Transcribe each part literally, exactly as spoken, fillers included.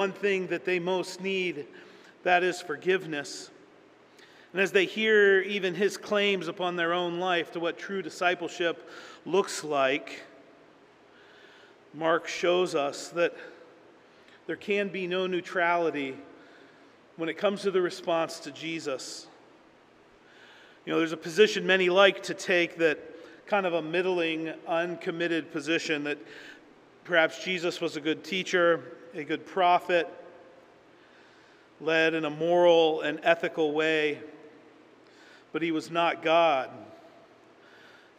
one thing that they most need, that is forgiveness. And as they hear even his claims upon their own life to what true discipleship looks like, Mark shows us that there can be no neutrality when it comes to the response to Jesus. You know, there's a position many like to take, that kind of a middling, uncommitted position, that perhaps Jesus was a good teacher, a good prophet, led in a moral and ethical way, but he was not God.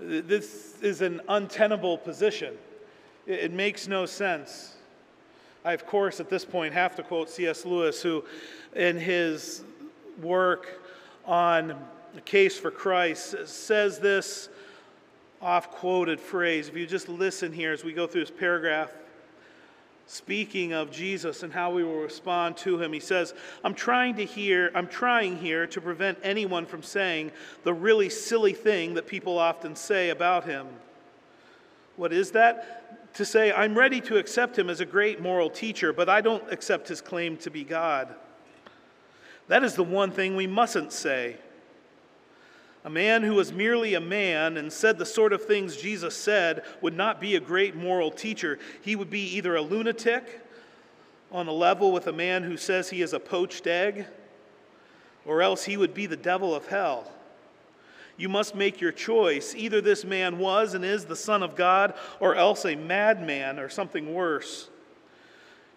This is an untenable position. It makes no sense. I, of course, at this point have to quote C S Lewis, who in his work on The Case for Christ says this oft-quoted phrase. If you just listen here as we go through this paragraph, speaking of Jesus and how we will respond to him, he says, I'm trying to hear, I'm trying here to prevent anyone from saying the really silly thing that people often say about him. What is that? To say, I'm ready to accept him as a great moral teacher, but I don't accept his claim to be God. That is the one thing we mustn't say. A man who was merely a man and said the sort of things Jesus said would not be a great moral teacher. He would be either a lunatic on a level with a man who says he is a poached egg, or else he would be the devil of hell. You must make your choice. Either this man was and is the Son of God, or else a madman or something worse.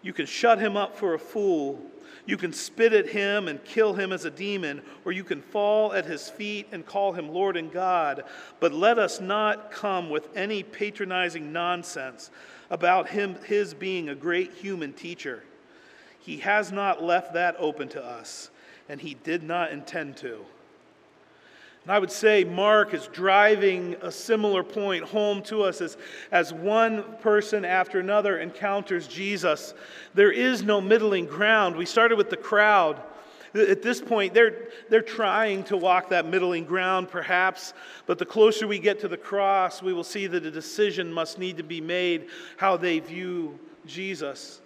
You can shut him up for a fool. You can spit at him and kill him as a demon, or you can fall at his feet and call him Lord and God. But let us not come with any patronizing nonsense about him, his being a great human teacher. He has not left that open to us, and he did not intend to. And I would say Mark is driving a similar point home to us as, as one person after another encounters Jesus. There is no middling ground. We started with the crowd. At this point, they're, they're trying to walk that middling ground, perhaps. But the closer we get to the cross, we will see that a decision must need to be made how they view Jesus.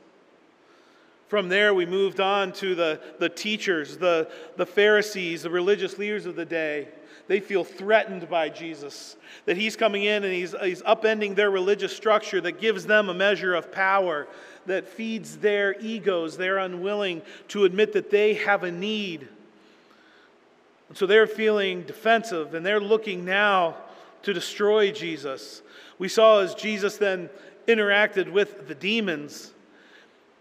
From there, we moved on to the, the teachers, the, the Pharisees, the religious leaders of the day. They feel threatened by Jesus, that he's coming in and he's, he's upending their religious structure that gives them a measure of power, that feeds their egos. They're unwilling to admit that they have a need. And so they're feeling defensive, and they're looking now to destroy Jesus. We saw as Jesus then interacted with the demons.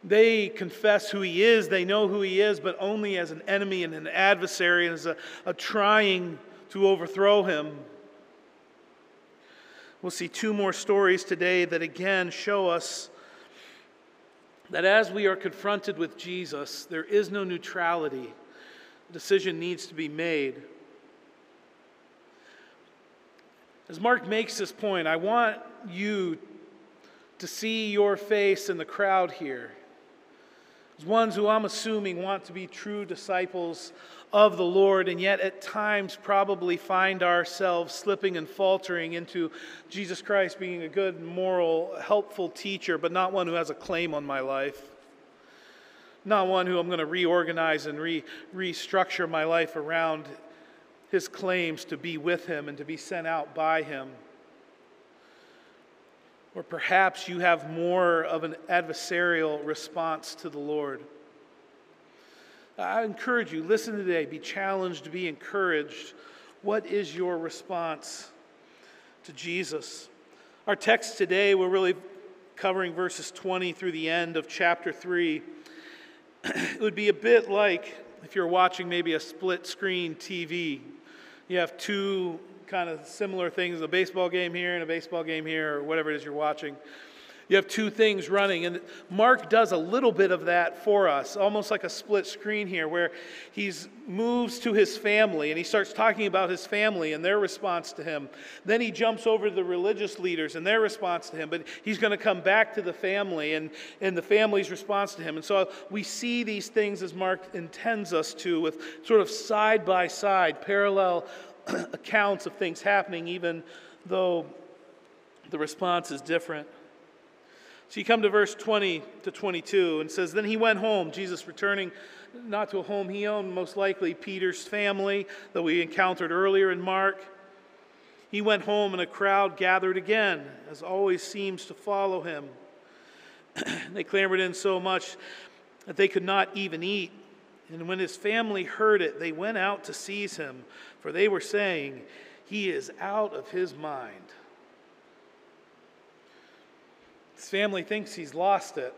They confess who he is, they know who he is, but only as an enemy and an adversary, and as a, a trying to overthrow him. We'll see two more stories today that again show us that as we are confronted with Jesus, there is no neutrality. A decision needs to be made. As Mark makes this point, I want you to see your face in the crowd here. Ones who I'm assuming want to be true disciples of the Lord, and yet at times probably find ourselves slipping and faltering into Jesus Christ being a good, moral, helpful teacher, but not one who has a claim on my life. Not one who I'm going to reorganize and re restructure my life around his claims to be with him and to be sent out by him. Or perhaps you have more of an adversarial response to the Lord. I encourage you, listen today, be challenged, be encouraged. What is your response to Jesus? Our text today, we're really covering verses twenty through the end of chapter three. It would be a bit like if you're watching maybe a split-screen T V. You have two kind of similar things, a baseball game here and a baseball game here, or whatever it is you're watching. You have two things running, and Mark does a little bit of that for us, almost like a split screen here, where he moves to his family, and he starts talking about his family and their response to him. Then he jumps over to the religious leaders and their response to him, but he's going to come back to the family and, and the family's response to him. And so we see these things as Mark intends us to, with sort of side-by-side, parallel accounts of things happening, even though the response is different. So you come to verse twenty to twenty-two, and says, "Then he went home," Jesus returning, not to a home he owned, most likely Peter's family that we encountered earlier in Mark. "He went home, and a crowd gathered again, as always seems to follow him. They clambered in so much that they could not even eat. And when his family heard it, they went out to seize him, for they were saying, 'He is out of his mind.'" His family thinks he's lost it.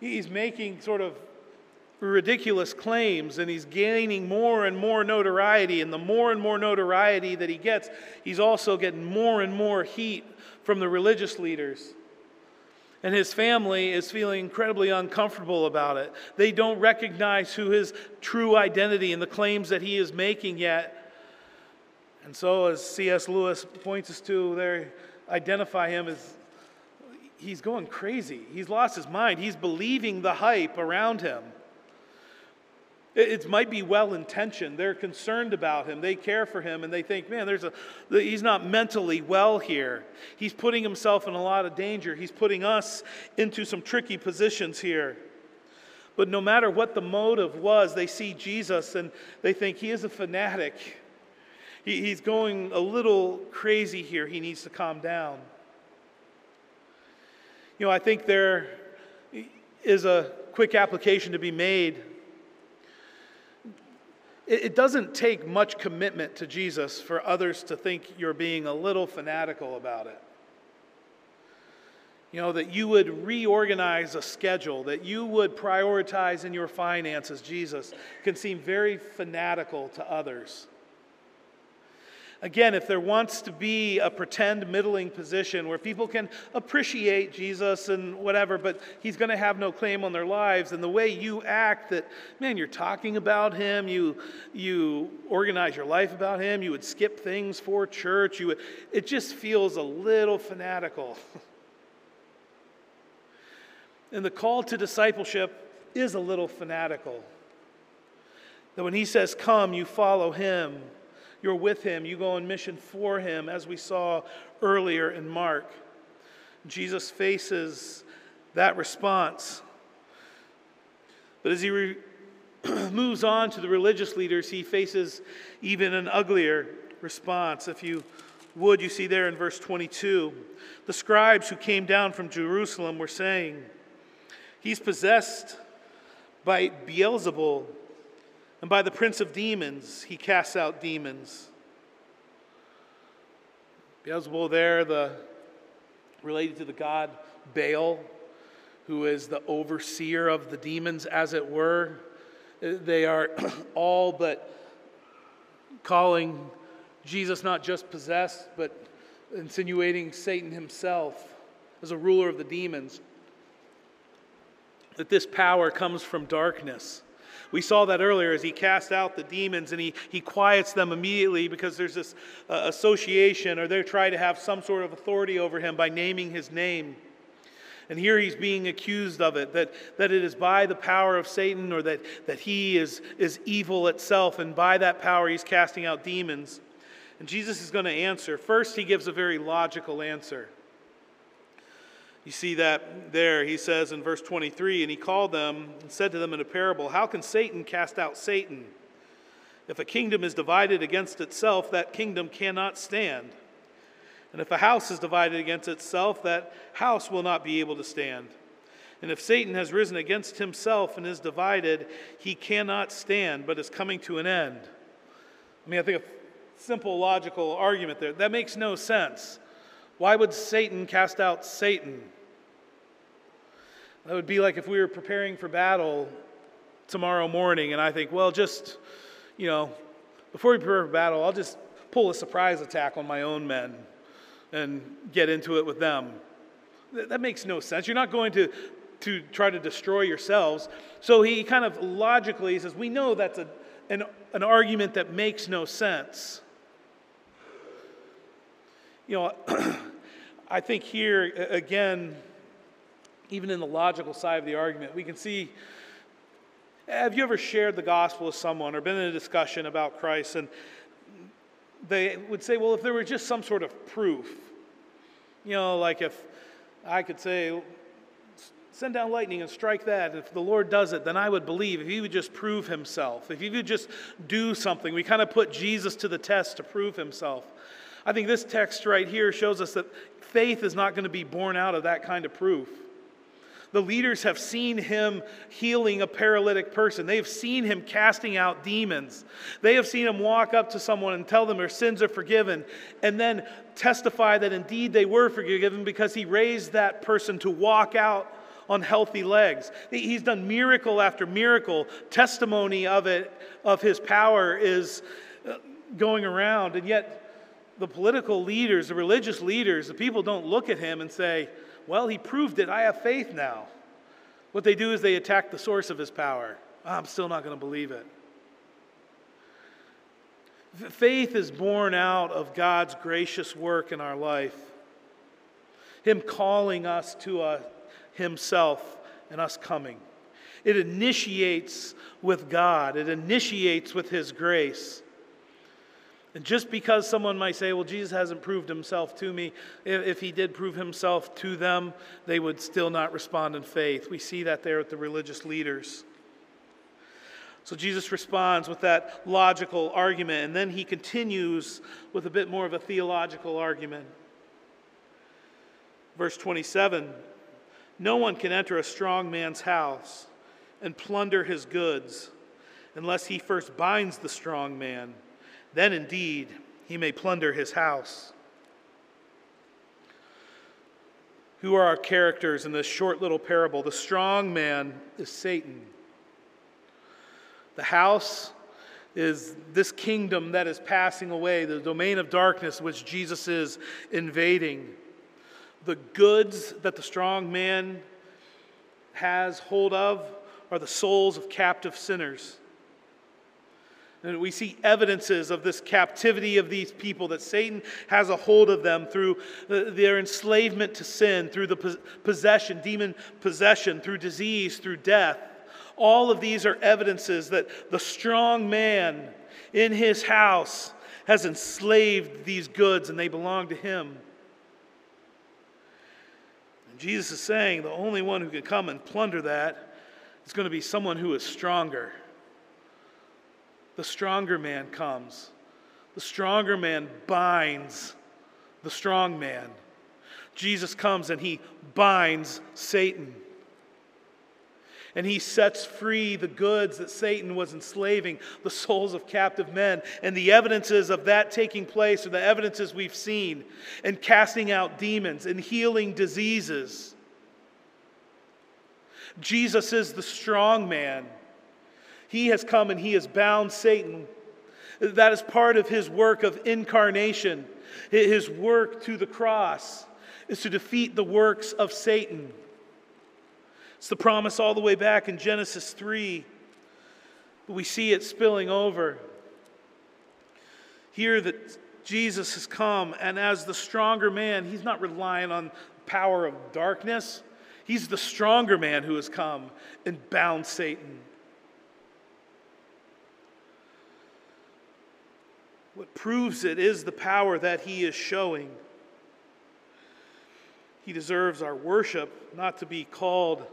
He's making sort of ridiculous claims, and he's gaining more and more notoriety, and the more and more notoriety that he gets, he's also getting more and more heat from the religious leaders. And his family is feeling incredibly uncomfortable about it. They don't recognize who his true identity and the claims that he is making yet. And so, as C S Lewis points us to, they identify him as he's going crazy. He's lost his mind. He's believing the hype around him. It might be well-intentioned. They're concerned about him. They care for him, and they think, man, there's a, he's not mentally well here. He's putting himself in a lot of danger. He's putting us into some tricky positions here. But no matter what the motive was, they see Jesus, and they think he is a fanatic. He, he's going a little crazy here. He needs to calm down. You know, I think there is a quick application to be made. It doesn't take much commitment to Jesus for others to think you're being a little fanatical about it. You know, that you would reorganize a schedule, that you would prioritize in your finances, Jesus, can seem very fanatical to others. Again, if there wants to be a pretend middling position where people can appreciate Jesus and whatever, but he's going to have no claim on their lives, and the way you act that, man, you're talking about him, you you organize your life about him, you would skip things for church, you would, it just feels a little fanatical. And the call to discipleship is a little fanatical. That when he says, come, you follow him. You're with him. You go on mission for him, as we saw earlier in Mark. Jesus faces that response. But as he re- moves on to the religious leaders, he faces even an uglier response. If you would, you see there in verse twenty-two, the scribes who came down from Jerusalem were saying, "He's possessed by Beelzebul, and by the prince of demons, he casts out demons." Beelzebul there, the, related to the god Baal, who is the overseer of the demons, as it were. They are all but calling Jesus not just possessed, but insinuating Satan himself as a ruler of the demons. That this power comes from darkness. We saw that earlier as he cast out the demons, and he, he quiets them immediately because there's this uh, association, or they're trying to have some sort of authority over him by naming his name. And here he's being accused of it, that, that it is by the power of Satan, or that, that he is, is evil itself, and by that power he's casting out demons. And Jesus is going to answer. First, he gives a very logical answer. You see that there, he says in verse twenty-three, "And he called them and said to them in a parable, 'How can Satan cast out Satan? If a kingdom is divided against itself, that kingdom cannot stand. And if a house is divided against itself, that house will not be able to stand. And if Satan has risen against himself and is divided, he cannot stand, but is coming to an end.'" I mean, I think a simple logical argument there. That makes no sense. Why would Satan cast out Satan? That would be like if we were preparing for battle tomorrow morning, and I think, well, just, you know, before we prepare for battle, I'll just pull a surprise attack on my own men and get into it with them. That makes no sense. You're not going to, to try to destroy yourselves. So he kind of logically says, we know that's a, an, an argument that makes no sense. You know, I think here, again, even in the logical side of the argument, we can see, have you ever shared the gospel with someone or been in a discussion about Christ, and they would say, well, if there were just some sort of proof, you know, like if, I could say, send down lightning and strike that. If the Lord does it, then I would believe. If he would just prove himself. If he would just do something. We kind of put Jesus to the test to prove himself. I think this text right here shows us that faith is not going to be born out of that kind of proof. The leaders have seen him healing a paralytic person. They have seen him casting out demons. They have seen him walk up to someone and tell them their sins are forgiven, and then testify that indeed they were forgiven because he raised that person to walk out on healthy legs. He's done miracle after miracle. Testimony of it, of his power, is going around. And yet the political leaders, the religious leaders, the people don't look at him and say, well, he proved it. I have faith now. What they do is they attack the source of his power. I'm still not going to believe it. Faith is born out of God's gracious work in our life. Him calling us to a himself and us coming. It initiates with God. It initiates with his grace. And just because someone might say, well, Jesus hasn't proved himself to me, if, if he did prove himself to them, they would still not respond in faith. We see that there with the religious leaders. So Jesus responds with that logical argument, and then he continues with a bit more of a theological argument. Verse twenty-seven, no one can enter a strong man's house and plunder his goods unless he first binds the strong man. Then indeed he may plunder his house. Who are our characters in this short little parable? The strong man is Satan. The house is this kingdom that is passing away, the domain of darkness which Jesus is invading. The goods that the strong man has hold of are the souls of captive sinners. And we see evidences of this captivity of these people, that Satan has a hold of them through their enslavement to sin, through the possession, demon possession, through disease, through death. All of these are evidences that the strong man in his house has enslaved these goods and they belong to him. And Jesus is saying the only one who can come and plunder that is going to be someone who is stronger. The stronger man comes. The stronger man binds the strong man. Jesus comes and he binds Satan. And he sets free the goods that Satan was enslaving, the souls of captive men. And the evidences of that taking place are the evidences we've seen in casting out demons and healing diseases. Jesus is the strong man. He has come and he has bound Satan. That is part of his work of incarnation. His work to the cross is to defeat the works of Satan. It's the promise all the way back in Genesis three. But we see it spilling over. Here that Jesus has come, and as the stronger man, he's not relying on the power of darkness. He's the stronger man who has come and bound Satan. What proves it is the power that he is showing. He deserves our worship, not to be called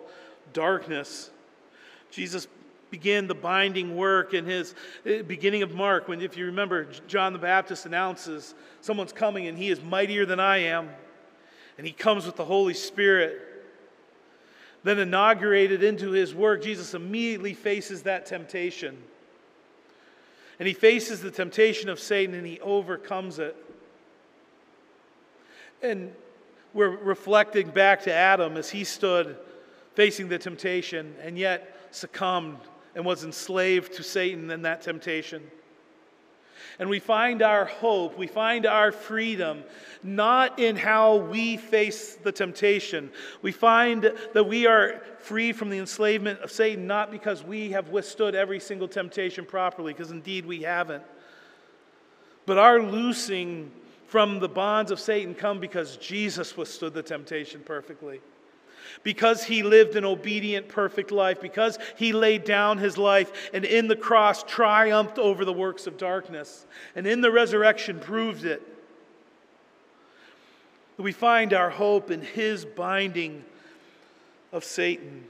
darkness. Jesus began the binding work in his beginning of Mark, when, if you remember, John the Baptist announces someone's coming and he is mightier than I am, and he comes with the Holy Spirit. Then inaugurated into his work, Jesus immediately faces that temptation. And he faces the temptation of Satan and he overcomes it. And we're reflecting back to Adam as he stood facing the temptation and yet succumbed and was enslaved to Satan in that temptation. And we find our hope, we find our freedom, not in how we face the temptation. We find that we are free from the enslavement of Satan, not because we have withstood every single temptation properly, because indeed we haven't. But our loosing from the bonds of Satan come because Jesus withstood the temptation perfectly. Because he lived an obedient, perfect life, because he laid down his life and in the cross triumphed over the works of darkness, and in the resurrection proved it. that we find our hope in his binding of Satan.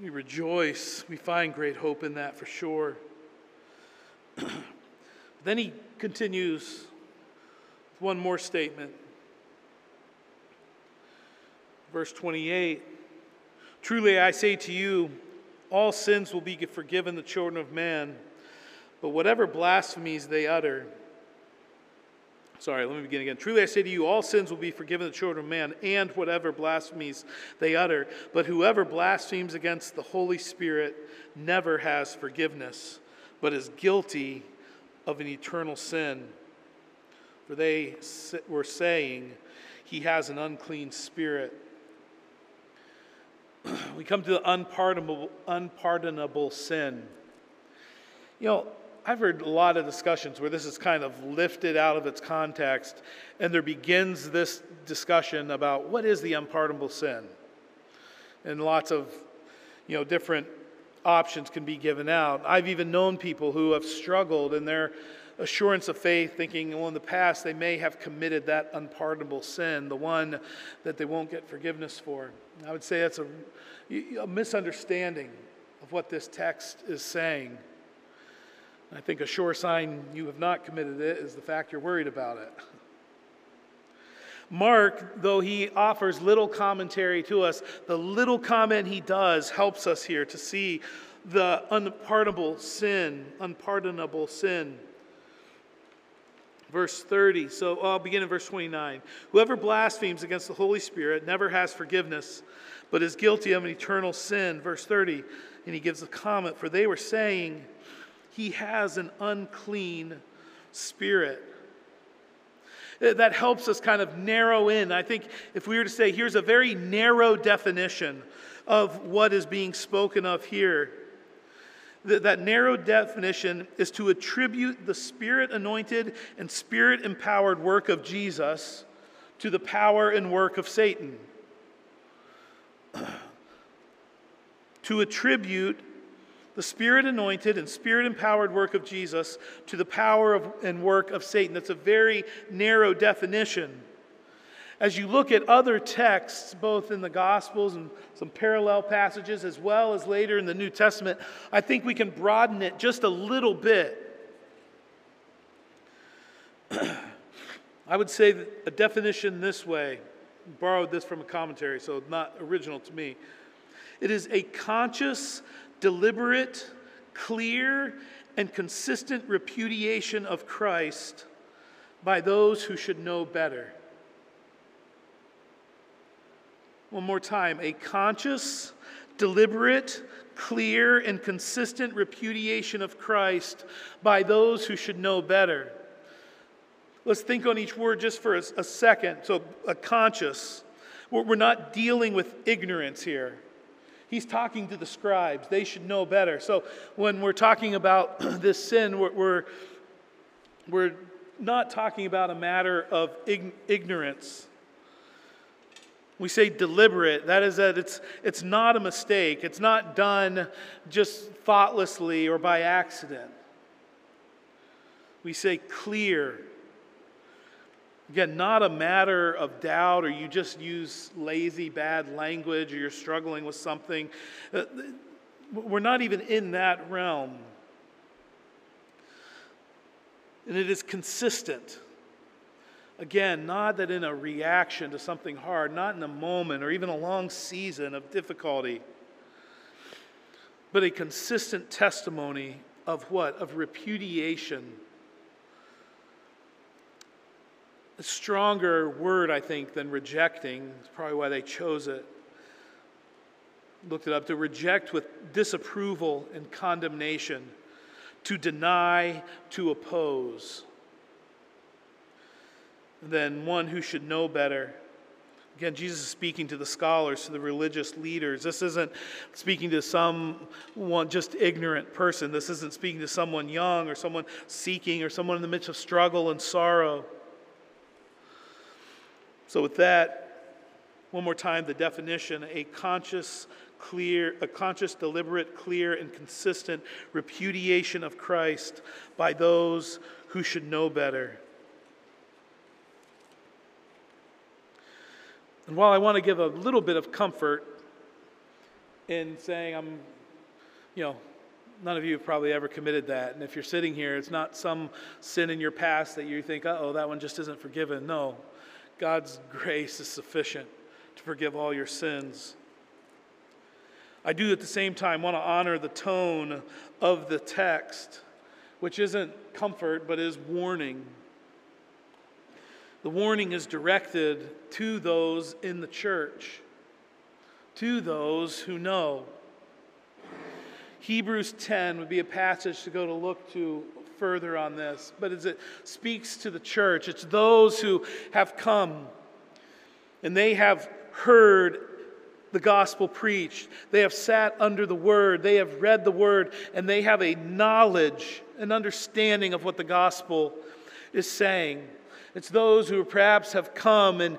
We rejoice. We find great hope in that for sure. Then he continues with one more statement. Verse twenty-eight, truly I say to you, all sins will be forgiven the children of man, but whatever blasphemies they utter. Sorry, let me begin again. Truly I say to you, all sins will be forgiven the children of man, and whatever blasphemies they utter. But whoever blasphemes against the Holy Spirit never has forgiveness, but is guilty of an eternal sin. For they were saying, he has an unclean spirit. We come to the unpardonable, unpardonable sin. You know, I've heard a lot of discussions where this is kind of lifted out of its context, and there begins this discussion about what is the unpardonable sin. And lots of, you know, different options can be given out. I've even known people who have struggled in their assurance of faith, thinking, well, in the past they may have committed that unpardonable sin, the one that they won't get forgiveness for. I would say that's a, a misunderstanding of what this text is saying. I think a sure sign you have not committed it is the fact you're worried about it. Mark, though he offers little commentary to us, the little comment he does helps us here to see the unpardonable sin, unpardonable sin. Verse thirty, so I'll begin in verse twenty-nine. Whoever blasphemes against the Holy Spirit never has forgiveness, but is guilty of an eternal sin. Verse thirty, and he gives a comment, for they were saying, he has an unclean spirit. That helps us kind of narrow in. I think if we were to say, here's a very narrow definition of what is being spoken of here. That narrow definition is to attribute the Spirit-anointed and Spirit-empowered work of Jesus to the power and work of Satan. To attribute the Spirit-anointed and Spirit-empowered work of Jesus to the power of, and work of Satan. That's a very narrow definition. As you look at other texts, both in the Gospels and some parallel passages, as well as later in the New Testament, I think we can broaden it just a little bit. I would say that a definition this way, borrowed this from a commentary, so not original to me. It is a conscious, deliberate, clear, and consistent repudiation of Christ by those who should know better. One more time, a conscious, deliberate, clear, and consistent repudiation of Christ by those who should know better. Let's think on each word just for a, a second. So, a conscious. We're, we're not dealing with ignorance here. He's talking to the scribes. They should know better. So, when we're talking about this sin, we're, we're, we're not talking about a matter of ign- ignorance. We say deliberate, that is that it's, it's not a mistake. It's not done just thoughtlessly or by accident. We say clear. Again, not a matter of doubt or you just use lazy, bad language or you're struggling with something. We're not even in that realm. And it is consistent. Again, not that in a reaction to something hard, not in a moment or even a long season of difficulty, but a consistent testimony of what? Of repudiation. A stronger word, I think, than rejecting. That's probably why they chose it. Looked it up. To reject with disapproval and condemnation. To deny, to oppose. Than one who should know better. Again, Jesus is speaking to the scholars, to the religious leaders. This isn't speaking to someone just ignorant person. This isn't speaking to someone young or someone seeking or someone in the midst of struggle and sorrow. So with that, one more time, the definition, a conscious, clear, a conscious, deliberate, clear, and consistent repudiation of Christ by those who should know better. And while I want to give a little bit of comfort in saying I'm, you know, none of you have probably ever committed that. And if you're sitting here, it's not some sin in your past that you think, uh-oh, that one just isn't forgiven. No, God's grace is sufficient to forgive all your sins. I do at the same time want to honor the tone of the text, which isn't comfort, but is warning. The warning is directed to those in the church, to those who know. Hebrews ten would be a passage to go to look to further on this, but as it speaks to the church, it's those who have come and they have heard the gospel preached. They have sat under the word. They have read the word, and they have a knowledge, an understanding of what the gospel is saying. It's those who perhaps have come and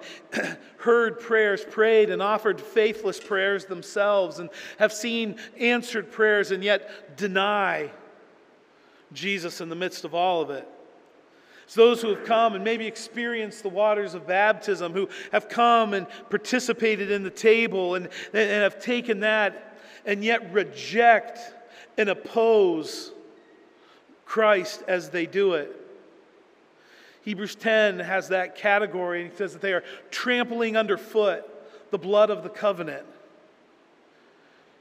heard prayers prayed and offered faithless prayers themselves and have seen answered prayers and yet deny Jesus in the midst of all of it. It's those who have come and maybe experienced the waters of baptism, who have come and participated in the table and, and have taken that and yet reject and oppose Christ as they do it. Hebrews ten has that category, and it says that they are trampling underfoot the blood of the covenant.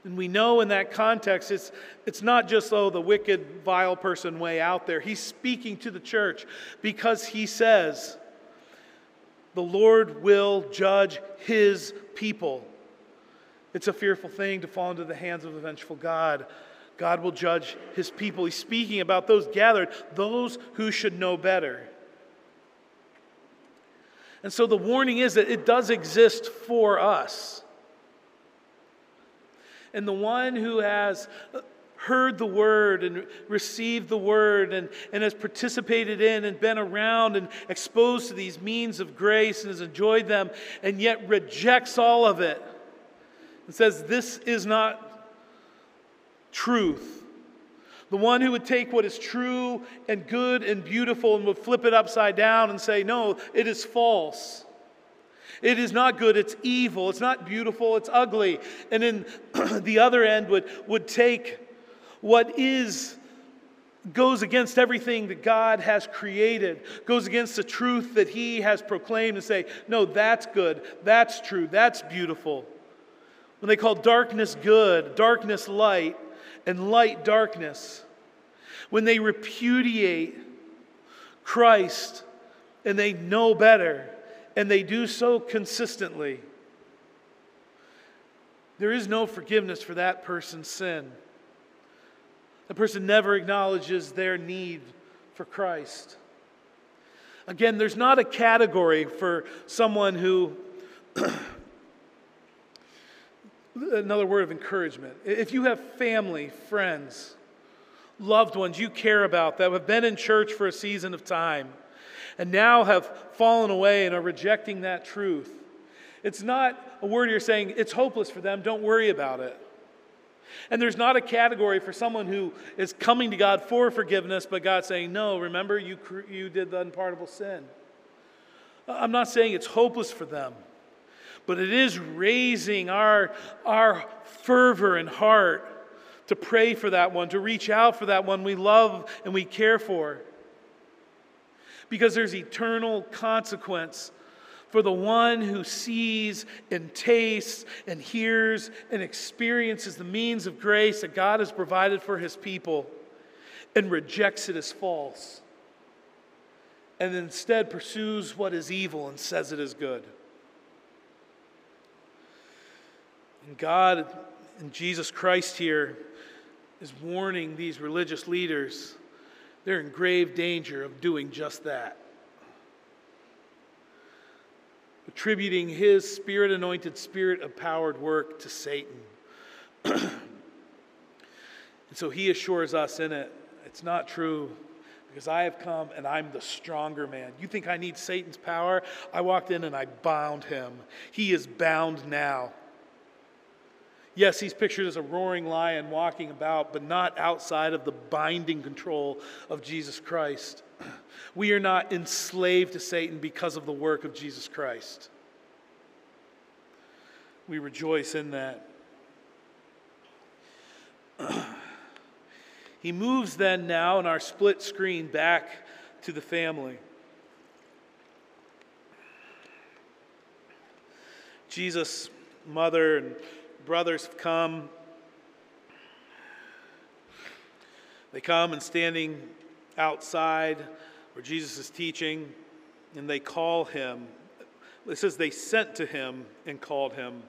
And we know in that context, it's, it's not just, oh, the wicked, vile person way out there. He's speaking to the church because he says, the Lord will judge his people. It's a fearful thing to fall into the hands of a vengeful God. God will judge his people. He's speaking about those gathered, those who should know better. And so the warning is that it does exist for us. And the one who has heard the word and received the word and, and has participated in and been around and exposed to these means of grace and has enjoyed them and yet rejects all of it and says, this is not truth. The one who would take what is true and good and beautiful and would flip it upside down and say, no, it is false. It is not good, it's evil, it's not beautiful, it's ugly. And then the other end would, would take what is, goes against everything that God has created, goes against the truth that he has proclaimed and say, no, that's good, that's true, that's beautiful. When they call darkness good, darkness light, and light darkness, when they repudiate Christ and they know better and they do so consistently, there is no forgiveness for that person's sin. The person never acknowledges their need for Christ. Again, there's not a category for someone who another word of encouragement. If you have family, friends, loved ones you care about that have been in church for a season of time and now have fallen away and are rejecting that truth, it's not a word you're saying, it's hopeless for them, don't worry about it. And there's not a category for someone who is coming to God for forgiveness, but God's saying, no, remember, you, you did the unpardonable sin. I'm not saying it's hopeless for them. But it is raising our, our fervor and heart to pray for that one, to reach out for that one we love and we care for. Because there's eternal consequence for the one who sees and tastes and hears and experiences the means of grace that God has provided for his people and rejects it as false and instead pursues what is evil and says it is good. And God and Jesus Christ here is warning these religious leaders they're in grave danger of doing just that. Attributing his spirit-anointed, spirit-empowered work to Satan. And so he assures us in it, it's not true. Because I have come and I'm the stronger man. You think I need Satan's power? I walked in and I bound him. He is bound now. Yes, he's pictured as a roaring lion walking about, but not outside of the binding control of Jesus Christ. We are not enslaved to Satan because of the work of Jesus Christ. we rejoice in that. He moves then now in our split screen back to the family. Jesus' mother and brothers have come. They come and standing outside where Jesus is teaching, and they call him. It says they sent to him and called him.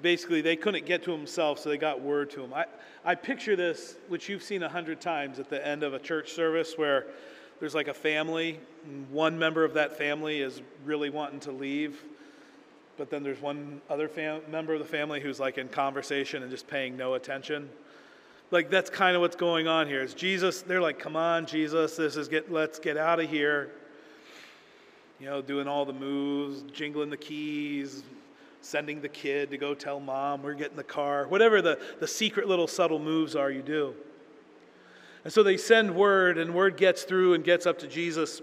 Basically, they couldn't get to himself, so they got word to him. I, I picture this, which you've seen a hundred times at the end of a church service, where there's like a family, and one member of that family is really wanting to leave, but then there's one other fam- member of the family who's like in conversation and just paying no attention. Like, that's kind of what's going on here. It's Jesus. They're like, come on, Jesus, this is get. Let's get out of here. You know, doing all the moves, jingling the keys, sending the kid to go tell mom, we're getting the car. Whatever the, the secret little subtle moves are, you do. And so they send word, and word gets through and gets up to Jesus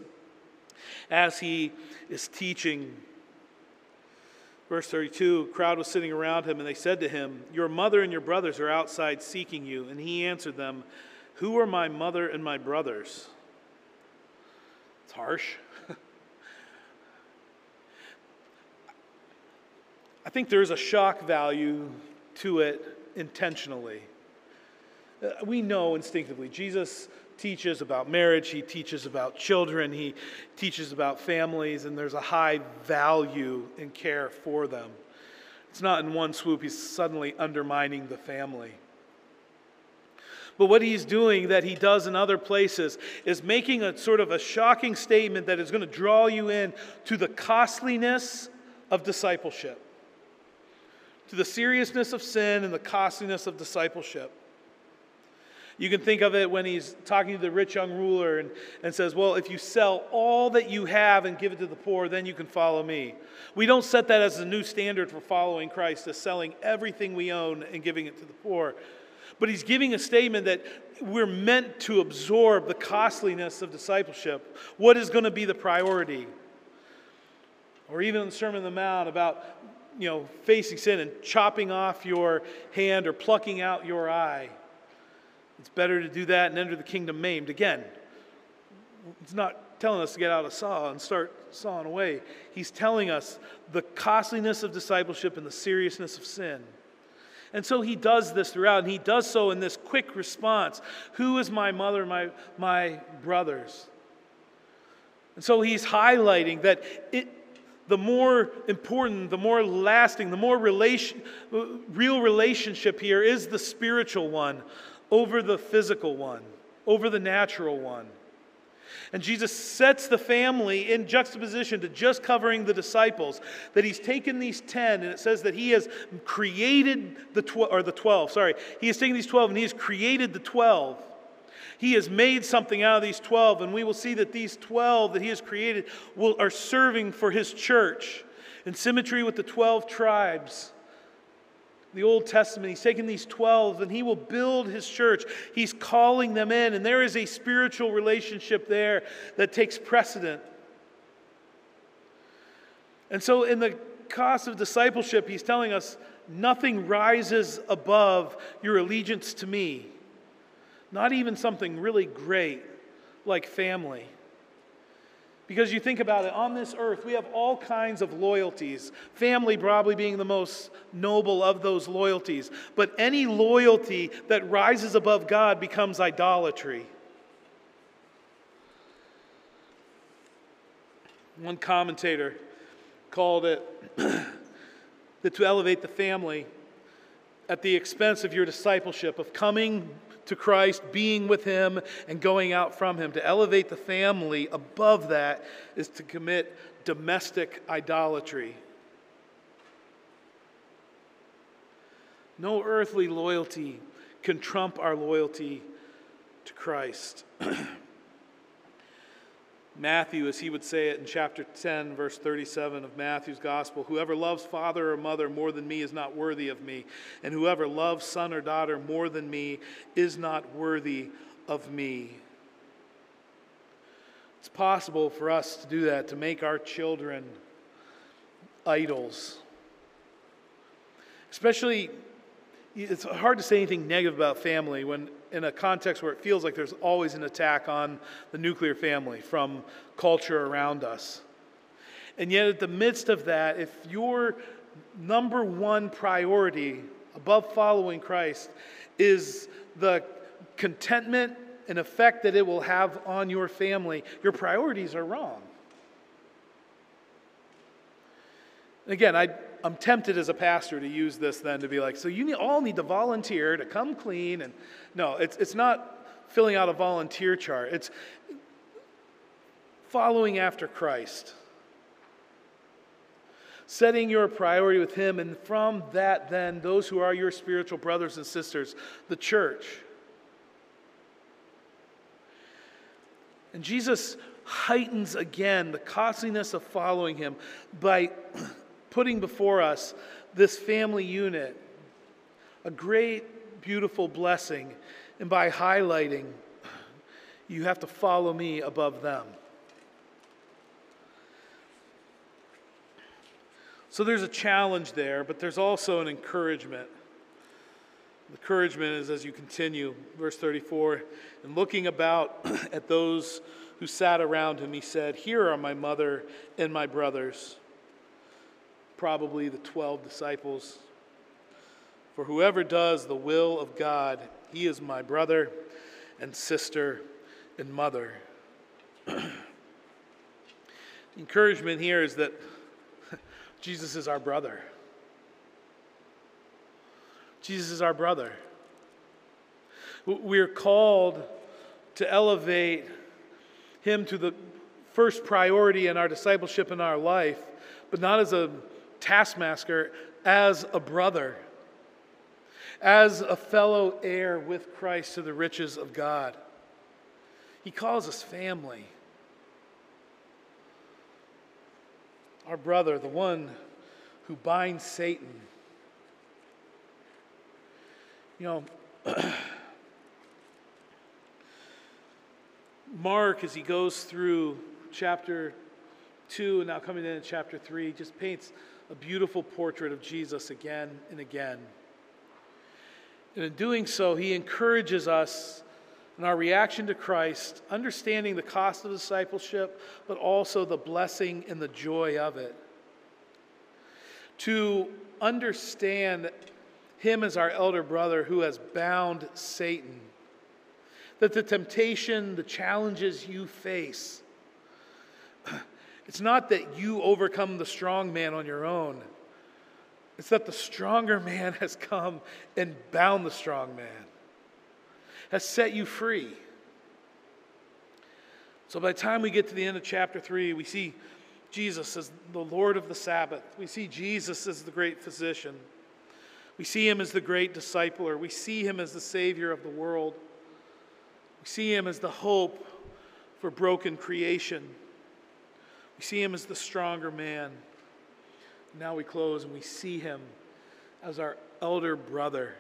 as he is teaching. Verse thirty-two, a crowd was sitting around him, and they said to him, your mother and your brothers are outside seeking you. And he answered them, who are my mother and my brothers? It's harsh. I think there is a shock value to it intentionally. We know instinctively. Jesus teaches about marriage. He teaches about children. He teaches about families, and there's a high value and care for them. It's not in one swoop he's suddenly undermining the family. But what he's doing that he does in other places is making a sort of a shocking statement that is going to draw you in to the costliness of discipleship, to the seriousness of sin and the costliness of discipleship. You can think of it when he's talking to the rich young ruler and, and says, well, if you sell all that you have and give it to the poor, then you can follow me. We don't set that as a new standard for following Christ, as selling everything we own and giving it to the poor. But he's giving a statement that we're meant to absorb the costliness of discipleship. What is going to be the priority? Or even in the Sermon on the Mount about, you know, facing sin and chopping off your hand or plucking out your eye. It's better to do that and enter the kingdom maimed. Again, it's not telling us to get out a saw and start sawing away. He's telling us the costliness of discipleship and the seriousness of sin. And so he does this throughout, and he does so in this quick response. Who is my mother, my, my brothers? And so he's highlighting that it, the more important, the more lasting, the more relation, real relationship here is the spiritual one, over the physical one, over the natural one. And Jesus sets the family in juxtaposition to just covering the disciples, that he's taken these ten, and it says that he has created the twelve, or the twelve, sorry. He has taken these twelve, and he has created the twelve. He has made something out of these twelve, and we will see that these twelve that he has created will, are serving for his church in symmetry with the twelve tribes. The Old Testament, he's taken these twelve and he will build his church. He's calling them in, and there is a spiritual relationship there that takes precedent. And so in the cost of discipleship, he's telling us nothing rises above your allegiance to me. Not even something really great like family. Because you think about it, on this earth, we have all kinds of loyalties, family probably being the most noble of those loyalties. But any loyalty that rises above God becomes idolatry. One commentator called it that to elevate the family at the expense of your discipleship, of coming to Christ, being with him, and going out from him. To elevate the family above that is to commit domestic idolatry. No earthly loyalty can trump our loyalty to Christ. Matthew, as he would say it in chapter ten, verse thirty-seven of Matthew's gospel, whoever loves father or mother more than me is not worthy of me, and whoever loves son or daughter more than me is not worthy of me. It's possible for us to do that, to make our children idols. Especially, it's hard to say anything negative about family when in a context where it feels like there's always an attack on the nuclear family from culture around us. And yet at the midst of that, if your number one priority above following Christ is the contentment and effect that it will have on your family, your priorities are wrong. Again, I, I'm tempted as a pastor to use this then to be like, so you need, all need to volunteer to come clean. And no, it's, it's not filling out a volunteer chart. It's following after Christ. Setting your priority with him, and from that then, those who are your spiritual brothers and sisters, the church. And Jesus heightens again the costliness of following him by putting before us this family unit, a great, beautiful blessing, and by highlighting, you have to follow me above them. So there's a challenge there, but there's also an encouragement. The encouragement is as you continue, verse thirty-four, and looking about at those who sat around him, he said, here are my mother and my brothers, probably the twelve disciples. For whoever does the will of God, he is my brother and sister and mother. The encouragement here is that Jesus is our brother. Jesus is our brother. We are called to elevate him to the first priority in our discipleship in our life, but not as a taskmaster, as a brother, as a fellow heir with Christ to the riches of God. He calls us family. Our brother, the one who binds Satan. You know, Mark, as he goes through chapter two and now coming into chapter three, just paints a beautiful portrait of Jesus again and again. And in doing so, he encourages us in our reaction to Christ, understanding the cost of discipleship, but also the blessing and the joy of it. To understand him as our elder brother who has bound Satan. That the temptation, the challenges you face, it's not that you overcome the strong man on your own. It's that the stronger man has come and bound the strong man. Has set you free. So by the time we get to the end of chapter three, we see Jesus as the Lord of the Sabbath. We see Jesus as the great physician. We see him as the great discipler. We see him as the Savior of the world. We see him as the hope for broken creation. We see him as the stronger man. Now we close and we see him as our elder brother,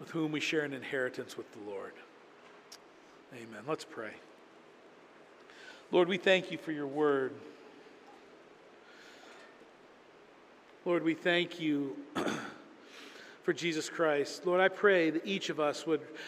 with whom we share an inheritance with the Lord. Amen. Let's pray. Lord, we thank you for your word. Lord, we thank you for Jesus Christ. Lord, I pray that each of us would